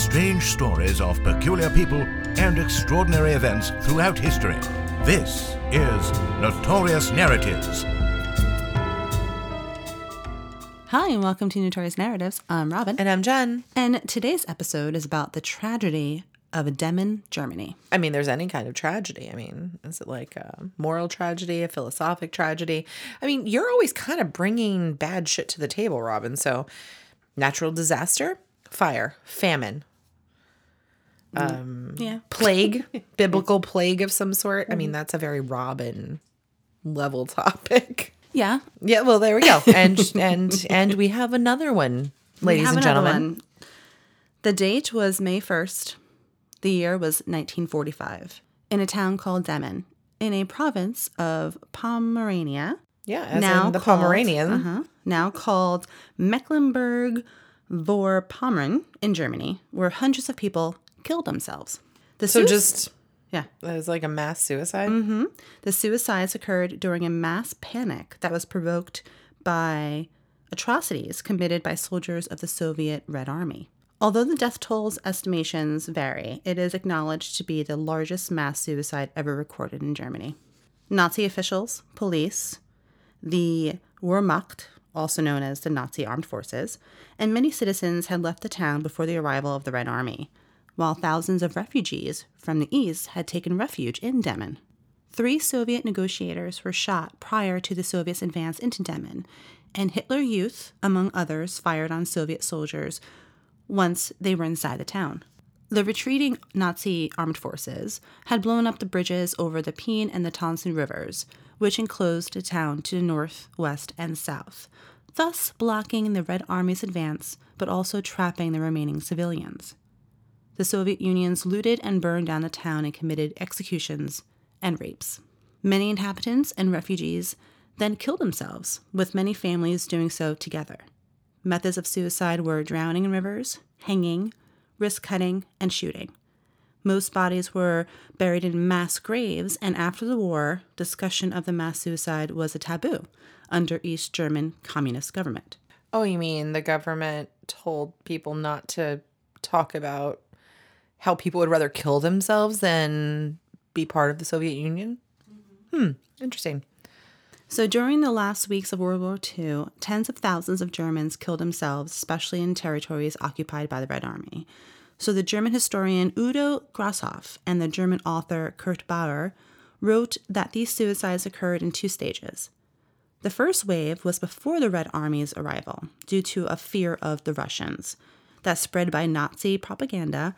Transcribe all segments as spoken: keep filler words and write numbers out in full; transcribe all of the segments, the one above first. strange stories of peculiar people and extraordinary events throughout history. This is Notorious Narratives. Hi, and welcome to Notorious Narratives. I'm Robin. And I'm Jen. And today's episode is about the tragedy of Demmin, Germany. I mean, there's any kind of tragedy. I mean, is it like a moral tragedy, a philosophic tragedy? I mean, you're always kind of bringing bad shit to the table, Robin. So, natural disaster, fire, famine, um, yeah. plague, biblical plague of some sort. Mm-hmm. I mean, that's a very Robin level topic. Yeah. Yeah, well, there we go. And and and we have another one, ladies and gentlemen. One. The date was May first. The year was nineteen forty-five, in a town called Demmin, in a province of Pomerania. Yeah, as now in the called, Pomeranian. Uh-huh, now called Mecklenburg-Vorpommern in Germany, where hundreds of people killed themselves. The so su- just... Yeah. That was like a mass suicide? Mm-hmm. The suicides occurred during a mass panic that was provoked by atrocities committed by soldiers of the Soviet Red Army. Although the death tolls estimations vary, it is acknowledged to be the largest mass suicide ever recorded in Germany. Nazi officials, police, the Wehrmacht, also known as the Nazi Armed Forces, and many citizens had left the town before the arrival of the Red Army, while thousands of refugees from the east had taken refuge in Demmin. Three Soviet negotiators were shot prior to the Soviets' advance into Demmin, and Hitler Youth, among others, fired on Soviet soldiers once they were inside the town. The retreating Nazi armed forces had blown up the bridges over the Peene and the Tonson rivers, which enclosed the town to the north, west, and south, thus blocking the Red Army's advance, but also trapping the remaining civilians. The Soviet Unions looted and burned down the town and committed executions and rapes. Many inhabitants and refugees then killed themselves, with many families doing so together. Methods of suicide were drowning in rivers, hanging, wrist-cutting, and shooting. Most bodies were buried in mass graves, and after the war, discussion of the mass suicide was a taboo under East German communist government. Oh, you mean the government told people not to talk about how people would rather kill themselves than be part of the Soviet Union? Mm-hmm. Hmm, interesting. So during the last weeks of World War Two, tens of thousands of Germans killed themselves, especially in territories occupied by the Red Army. So the German historian Udo Grashoff and the German author Kurt Bauer wrote that these suicides occurred in two stages. The first wave was before the Red Army's arrival, due to a fear of the Russians that spread by Nazi propaganda.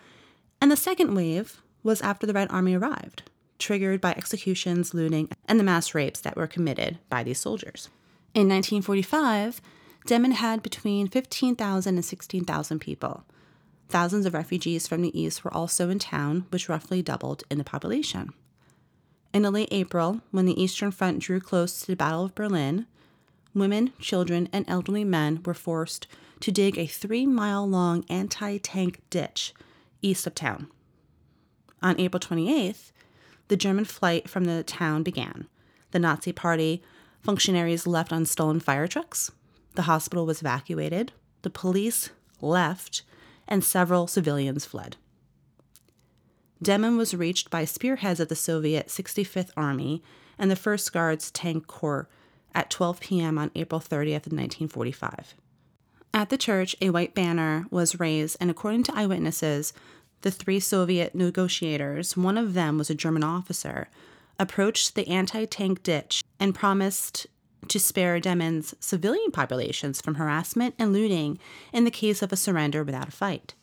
And the second wave was after the Red Army arrived, triggered by executions, looting, and the mass rapes that were committed by these soldiers. In nineteen forty-five, Demmin had between fifteen thousand and sixteen thousand people. Thousands of refugees from the east were also in town, which roughly doubled in the population. In late April, when the Eastern Front drew close to the Battle of Berlin, women, children, and elderly men were forced to dig a three-mile-long anti-tank ditch east of town. On April twenty-eighth, the German flight from the town began. The Nazi Party functionaries left on stolen fire trucks. The hospital was evacuated. The police left, and several civilians fled. Demmin was reached by spearheads of the Soviet sixty-fifth Army and the first Guards Tank Corps at twelve p.m. on April thirtieth of nineteen forty-five. At the church, a white banner was raised, and according to eyewitnesses, the three Soviet negotiators, one of them was a German officer, approached the anti-tank ditch and promised to spare Demmin's civilian populations from harassment and looting in the case of a surrender without a fight.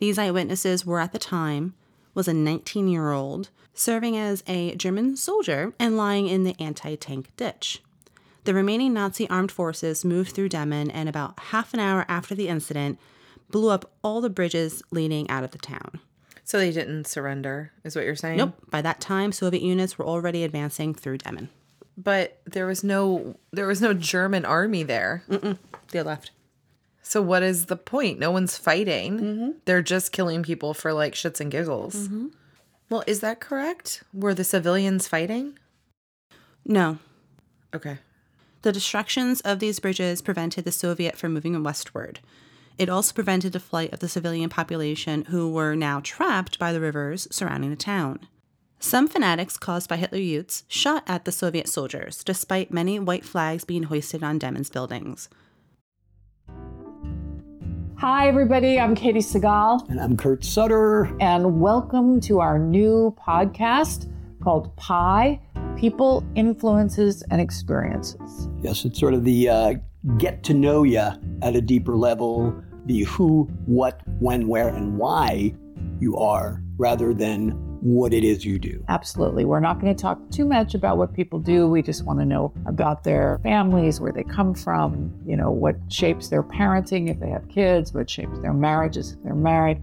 These eyewitnesses were at the time, was a nineteen-year-old, serving as a German soldier and lying in the anti-tank ditch. The remaining Nazi armed forces moved through Demmin, and about half an hour after the incident, blew up all the bridges leading out of the town. So they didn't surrender, is what you're saying? Nope. By that time, Soviet units were already advancing through Demmin. But there was no there was no German army there. Mm-mm. They left. So what is the point? No one's fighting. Mm-hmm. They're just killing people for, like, shits and giggles. Mm-hmm. Well, is that correct? Were the civilians fighting? No. Okay. The destructions of these bridges prevented the Soviet from moving westward. It also prevented a flight of the civilian population who were now trapped by the rivers surrounding the town. Some fanatics caused by Hitler Youths shot at the Soviet soldiers, despite many white flags being hoisted on Demmin's buildings. Hi, everybody. I'm Katie Sagal. And I'm Kurt Sutter. And welcome to our new podcast called Pie, People, Influences, and Experiences. Yes, it's sort of the uh, get to know you at a deeper level, the who, what, when, where, and why you are, rather than what it is you do. Absolutely. We're not going to talk too much about what people do. We just want to know about their families, where they come from, you know, what shapes their parenting if they have kids, what shapes their marriages if they're married.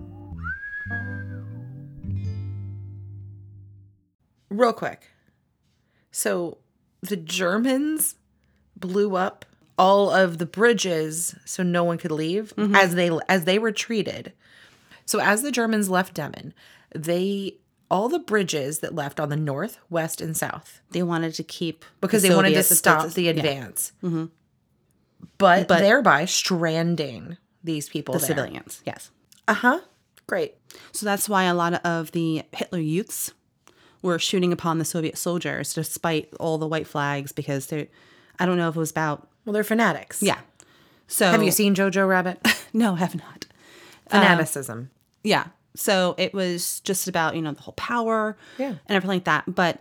Real quick. So the Germans blew up all of the bridges so no one could leave mm-hmm. as they as they retreated. So as the Germans left Demmin, they all the bridges that left on the north, west, and south. They wanted to keep because the they Soviets wanted to stop the advance. Yeah. Mm-hmm. But, but thereby stranding these people the there. Civilians. Yes. Uh-huh. Great. So that's why a lot of the Hitler Youths were shooting upon the Soviet soldiers despite all the white flags because they're, I don't know if it was about... Well, they're fanatics. Yeah. So have you seen Jojo Rabbit? No, I have not. Fanaticism. Um, yeah. So it was just about, you know, the whole power yeah. and everything like that. But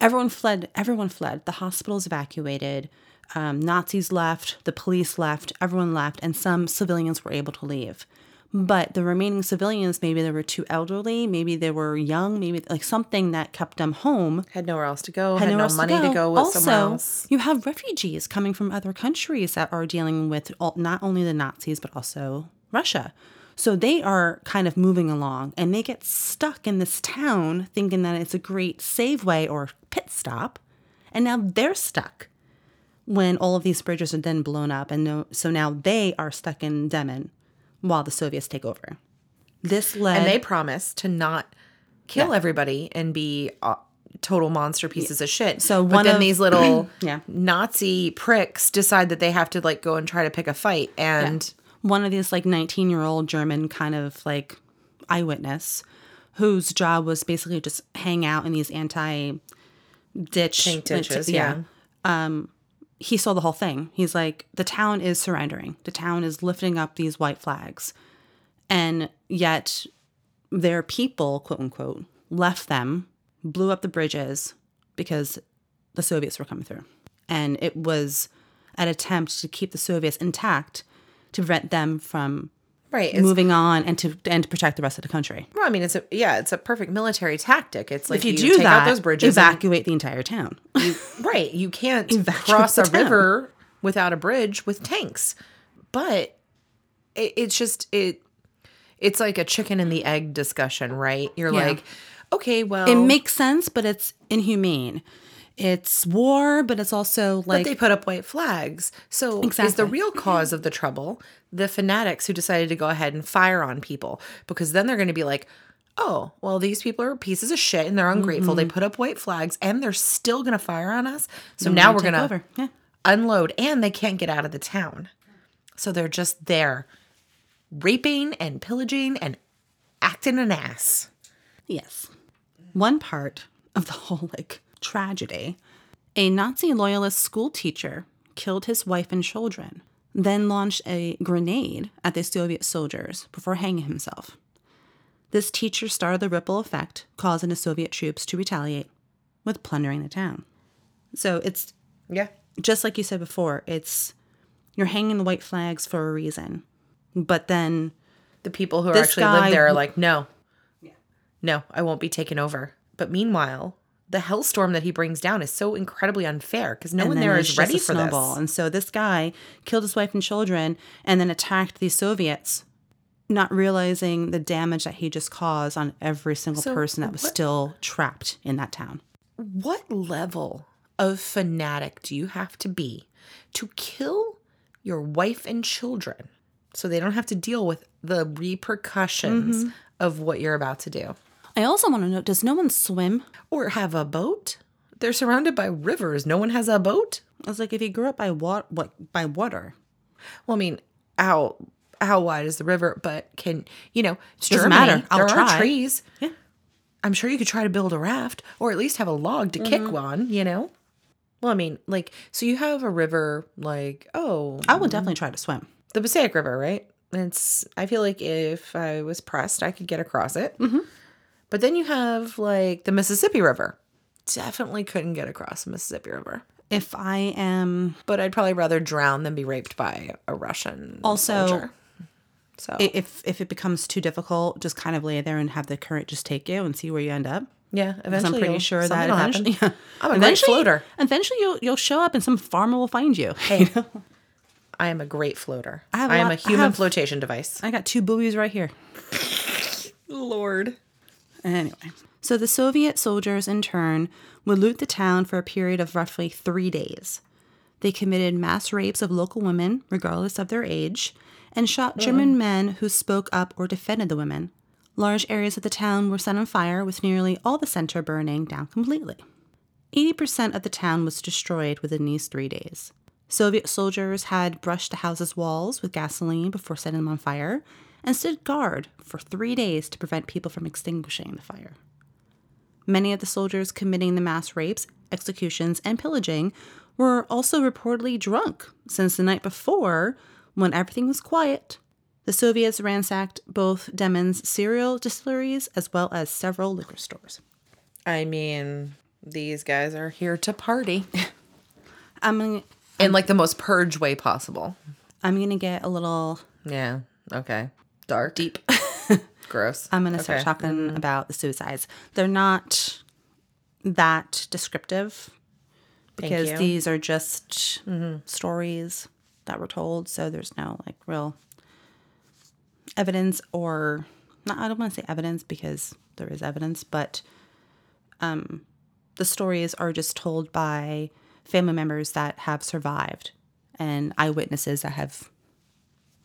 everyone fled. Everyone fled. The hospitals evacuated. Um, Nazis left. The police left. Everyone left. And some civilians were able to leave. But the remaining civilians, maybe they were too elderly, maybe they were young, maybe like something that kept them home. Had nowhere else to go, had, had no money to go, to go with also, someone else. You have refugees coming from other countries that are dealing with all, not only the Nazis, but also Russia. So they are kind of moving along and they get stuck in this town thinking that it's a great saveway or pit stop. And now they're stuck when all of these bridges are then blown up. And no, so now they are stuck in Demmin while the Soviets take over. This led... And they promised to not kill yeah. everybody and be uh, total monster pieces yeah. of shit. So but one then of, these little yeah. Nazi pricks decide that they have to, like, go and try to pick a fight. And yeah. one of these, like, nineteen-year-old German kind of, like, eyewitness whose job was basically just hang out in these anti-ditch... Tank ditches, uh, yeah. yeah. Um... He saw the whole thing. He's like, the town is surrendering. The town is lifting up these white flags. And yet their people, quote unquote, left them, blew up the bridges because the Soviets were coming through. And it was an attempt to keep the Soviets intact to prevent them from right, moving on and to and to protect the rest of the country. Well, I mean, it's a yeah, it's a perfect military tactic. It's like if you, you do take that, out those bridges, evacuate and, the entire town. You, right, you can't evacuate cross a town. river without a bridge with tanks. But it, it's just it, it's like a chicken and the egg discussion, right? You're yeah. like, okay, well, it makes sense, but it's inhumane. It's war, but it's also like... But they put up white flags. So exactly. is the real cause of the trouble the fanatics who decided to go ahead and fire on people? Because then they're going to be like, oh, well, these people are pieces of shit and they're ungrateful. Mm-hmm. They put up white flags and they're still going to fire on us. So mm-hmm. now we're going to yeah. unload. And they can't get out of the town. So they're just there raping and pillaging and acting an ass. Yes. One part of the whole, like... tragedy. A Nazi loyalist school teacher killed his wife and children, then launched a grenade at the Soviet soldiers before hanging himself. This teacher started the ripple effect, causing the Soviet troops to retaliate with plundering the town. So it's yeah, just like you said before, it's you're hanging the white flags for a reason. But then the people who actually live there are like, no, yeah. no, I won't be taken over. But meanwhile, the hellstorm that he brings down is so incredibly unfair because no one there is ready for this. And so this guy killed his wife and children and then attacked the Soviets not realizing the damage that he just caused on every single so person that was what, still trapped in that town. What level of fanatic do you have to be to kill your wife and children so they don't have to deal with the repercussions mm-hmm. of what you're about to do? I also want to know, does no one swim? Or have a boat? They're surrounded by rivers. No one has a boat? I was like, if you grew up by, wa- what, by water. Well, I mean, how... how wide is the river, but can, you know, it's Germany. Matter. I'll there try. Are trees. Yeah. I'm sure you could try to build a raft or at least have a log to mm-hmm. kick on, you know? Well, I mean, like, so you have a river, like, oh. I would definitely try to swim. The Passaic River, right? It's, I feel like if I was pressed, I could get across it. Mm-hmm. But then you have, like, the Mississippi River. Definitely couldn't get across the Mississippi River. If I am. But I'd probably rather drown than be raped by a Russian also, soldier. So if if it becomes too difficult, just kind of lay there and have the current just take you and see where you end up. Yeah, eventually. I'm pretty sure that eventually, yeah. I'm a eventually, great floater. Eventually, you'll you'll show up and some farmer will find you. Hey, you know? I am a great floater. I, have I am lot, a human have, flotation device. I got two buoys right here. Lord. Anyway, so the Soviet soldiers in turn would loot the town for a period of roughly three days. They committed mass rapes of local women, regardless of their age, and shot German men who spoke up or defended the women. Large areas of the town were set on fire, with nearly all the center burning down completely. eighty percent of the town was destroyed within these three days. Soviet soldiers had brushed the house's walls with gasoline before setting them on fire, and stood guard for three days to prevent people from extinguishing the fire. Many of the soldiers committing the mass rapes, executions, and pillaging were also reportedly drunk, since the night before, when everything was quiet, the Soviets ransacked both Demmin's cereal distilleries as well as several liquor stores. I mean, these guys are here to party. I'm gonna, I'm, in like the most purge way possible. I'm going to get a little... Yeah, okay. Dark. Deep. Gross. I'm going to start okay. talking mm-hmm. about the suicides. They're not that descriptive because these are just mm-hmm. stories that were told, so there's no like real evidence or not, I don't want to say evidence because there is evidence, but um, the stories are just told by family members that have survived and eyewitnesses that have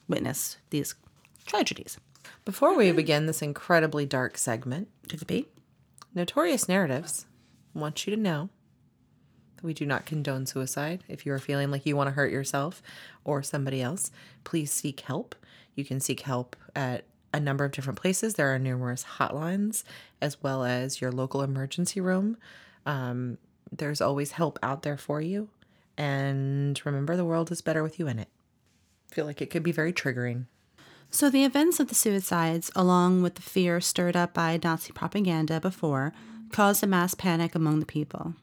witnessed these tragedies. Before we begin this incredibly dark segment, could be Notorious Narratives wants you to know we do not condone suicide. If you are feeling like you want to hurt yourself or somebody else, please seek help. You can seek help at a number of different places. There are numerous hotlines as well as your local emergency room. Um, there's always help out there for you. And remember, the world is better with you in it. I feel like it could be very triggering. So the events of the suicides, along with the fear stirred up by Nazi propaganda before, caused a mass panic among the people.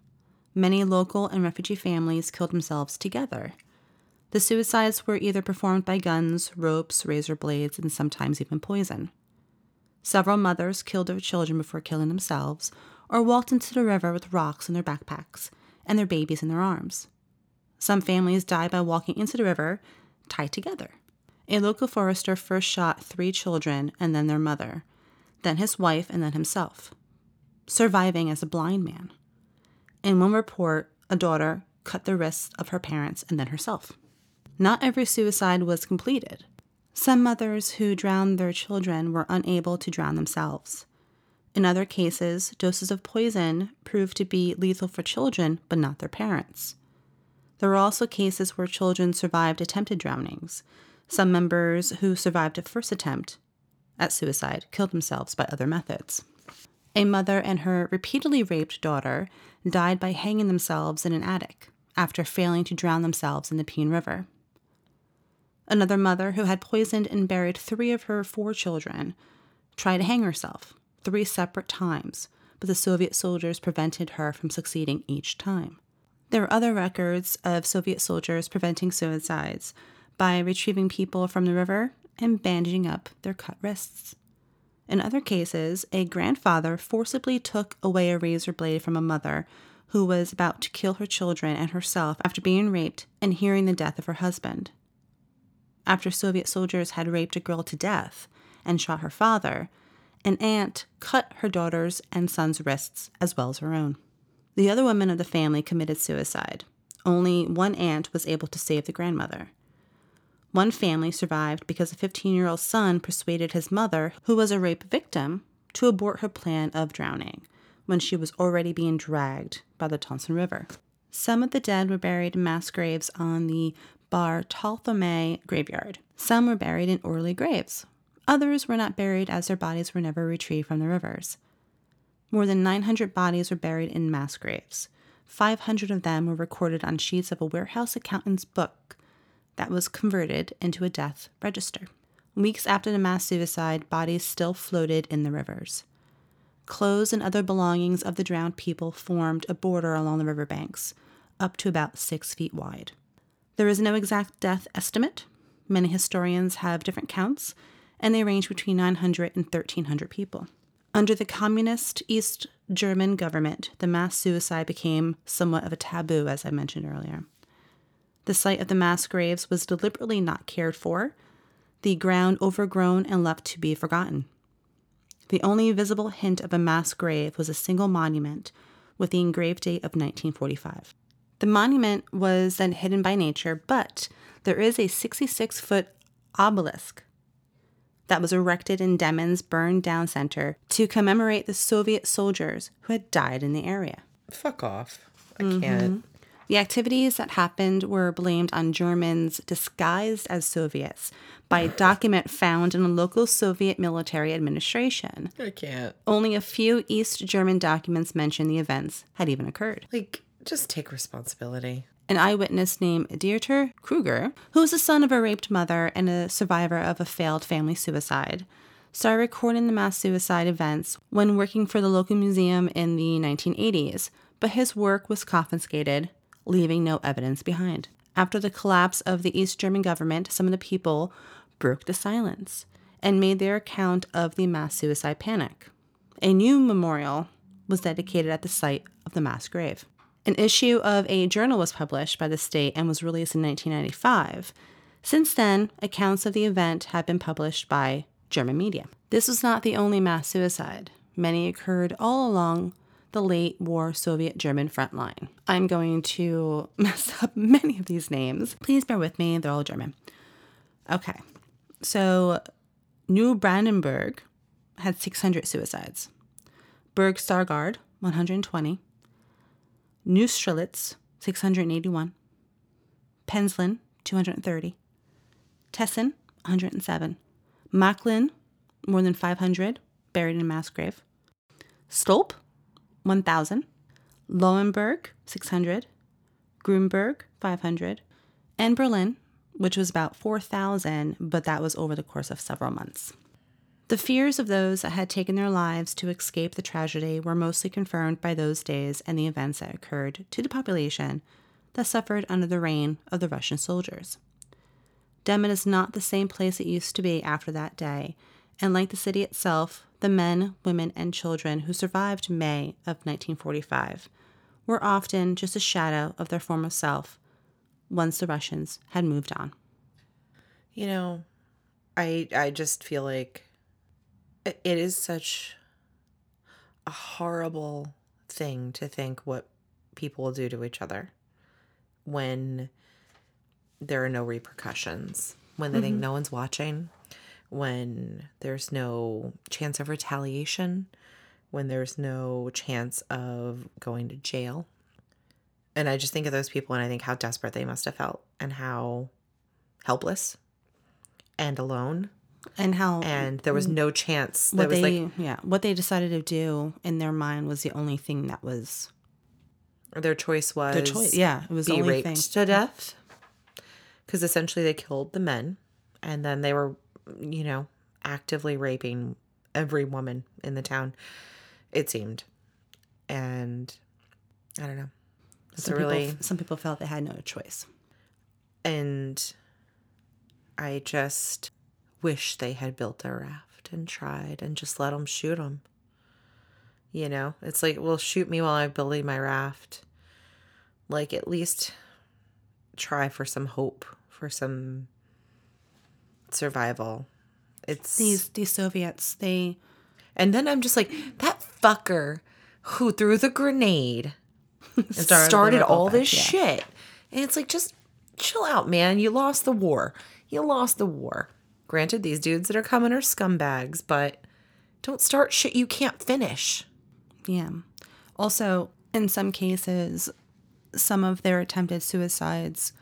Many local and refugee families killed themselves together. The suicides were either performed by guns, ropes, razor blades, and sometimes even poison. Several mothers killed their children before killing themselves, or walked into the river with rocks in their backpacks and their babies in their arms. Some families died by walking into the river, tied together. A local forester first shot three children and then their mother, then his wife and then himself, surviving as a blind man. In one report, a daughter cut the wrists of her parents and then herself. Not every suicide was completed. Some mothers who drowned their children were unable to drown themselves. In other cases, doses of poison proved to be lethal for children, but not their parents. There were also cases where children survived attempted drownings. Some members who survived a first attempt at suicide killed themselves by other methods. A mother and her repeatedly raped daughter died by hanging themselves in an attic after failing to drown themselves in the Peene River. Another mother who had poisoned and buried three of her four children tried to hang herself three separate times, but the Soviet soldiers prevented her from succeeding each time. There are other records of Soviet soldiers preventing suicides by retrieving people from the river and bandaging up their cut wrists. In other cases, a grandfather forcibly took away a razor blade from a mother who was about to kill her children and herself after being raped and hearing the death of her husband. After Soviet soldiers had raped a girl to death, and shot her father, an aunt cut her daughter's and son's wrists as well as her own. The other women of the family committed suicide. Only one aunt was able to save the grandmother. One family survived because a fifteen-year-old son persuaded his mother, who was a rape victim, to abort her plan of drowning when she was already being dragged by the Tonson River. Some of the dead were buried in mass graves on the Bar Talthamay graveyard. Some were buried in orderly graves. Others were not buried, as their bodies were never retrieved from the rivers. More than nine hundred bodies were buried in mass graves. five hundred of them were recorded on sheets of a warehouse accountant's book that was converted into a death register. Weeks after the mass suicide, bodies still floated in the rivers. Clothes and other belongings of the drowned people formed a border along the riverbanks, up to about six feet wide. There is no exact death estimate. Many historians have different counts, and they range between nine hundred and thirteen hundred people. Under the communist East German government, the mass suicide became somewhat of a taboo, as I mentioned earlier. The site of the mass graves was deliberately not cared for, the ground overgrown and left to be forgotten. The only visible hint of a mass grave was a single monument with the engraved date of nineteen forty-five. The monument was then hidden by nature, but there is a sixty-six-foot obelisk that was erected in Demmin's burned-down center to commemorate the Soviet soldiers who had died in the area. Fuck off. I mm-hmm. can't. The activities that happened were blamed on Germans disguised as Soviets by a document found in a local Soviet military administration. I can't. Only a few East German documents mention the events had even occurred. Like, just take responsibility. An eyewitness named Dieter Kruger, who was the son of a raped mother and a survivor of a failed family suicide, started recording the mass suicide events when working for the local museum in the nineteen eighties, but his work was confiscated, leaving no evidence behind. After the collapse of the East German government, some of the people broke the silence and made their account of the mass suicide panic. A new memorial was dedicated at the site of the mass grave. An issue of a journal was published by the state and was released in nineteen ninety-five. Since then, accounts of the event have been published by German media. This was not the only mass suicide. Many occurred all along the late war Soviet German front line. I'm going to mess up many of these names. Please bear with me, they're all German. Okay, so Neubrandenburg had six hundred suicides. Burg Stargard, one hundred twenty. Neustrelitz, six hundred eighty-one. Penzlin, two hundred thirty. Tessin, one hundred seven. Malchin, more than five hundred, buried in a mass grave. Stolp, one thousand, Lauenburg, six hundred, Grunberg, five hundred, and Berlin, which was about four thousand, but that was over the course of several months. The fears of those that had taken their lives to escape the tragedy were mostly confirmed by those days and the events that occurred to the population that suffered under the reign of the Russian soldiers. Demmin is not the same place it used to be after that day, and like the city itself, the men, women, and children who survived May of nineteen forty-five were often just a shadow of their former self once the Russians had moved on. You know, I I just feel like it is such a horrible thing to think what people will do to each other when there are no repercussions, when they mm-hmm. think no one's watching, when there's no chance of retaliation, when there's no chance of going to jail. And I just think of those people and I think how desperate they must have felt and how helpless and alone. And how... And there was no chance. There was they, like... Yeah. What they decided to do in their mind was the only thing that was... Their choice was... Their choice, yeah. It was the only thing. Be raped to death. Because essentially they killed the men and then they were... you know, actively raping every woman in the town, it seemed. And I don't know. Some, really, people, some people felt they had no choice. And I just wish they had built a raft and tried and just let them shoot them. You know, it's like, well, shoot me while I'm building my raft. Like, at least try for some hope, for some... survival, It's these these Soviets. They, and then I'm just like, that fucker who threw the grenade started, started all back, this yeah. shit. And it's like, just chill out, man. You lost the war. You lost the war. Granted, these dudes that are coming are scumbags, but don't start shit you can't finish. Yeah. Also, in some cases, some of their attempted suicides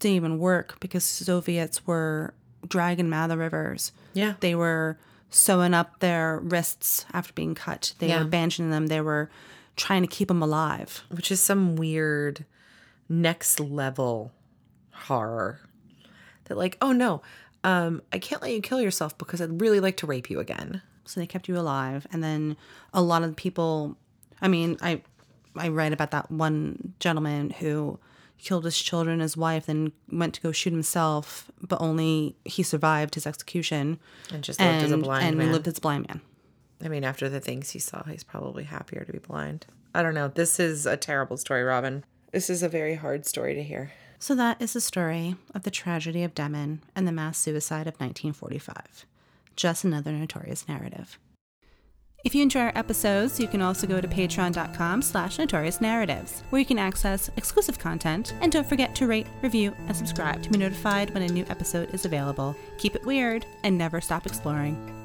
didn't even work because Soviets were dragging them out of the rivers. Yeah. They were sewing up their wrists after being cut. They yeah. were bandaging them. They were trying to keep them alive. Which is some weird next level horror. They're like, oh, no, um, I can't let you kill yourself because I'd really like to rape you again. So they kept you alive. And then a lot of the people, I mean, I I read about that one gentleman who killed his children, his wife, then went to go shoot himself, but only he survived his execution. And just lived and, as a blind and man. And lived as a blind man. I mean, after the things he saw, he's probably happier to be blind. I don't know. This is a terrible story, Robin. This is a very hard story to hear. So that is the story of the tragedy of Demmin and the mass suicide of nineteen forty-five. Just another notorious narrative. If you enjoy our episodes, you can also go to patreon.com slash notorious narratives, where you can access exclusive content. And don't forget to rate, review, and subscribe to be notified when a new episode is available. Keep it weird and never stop exploring.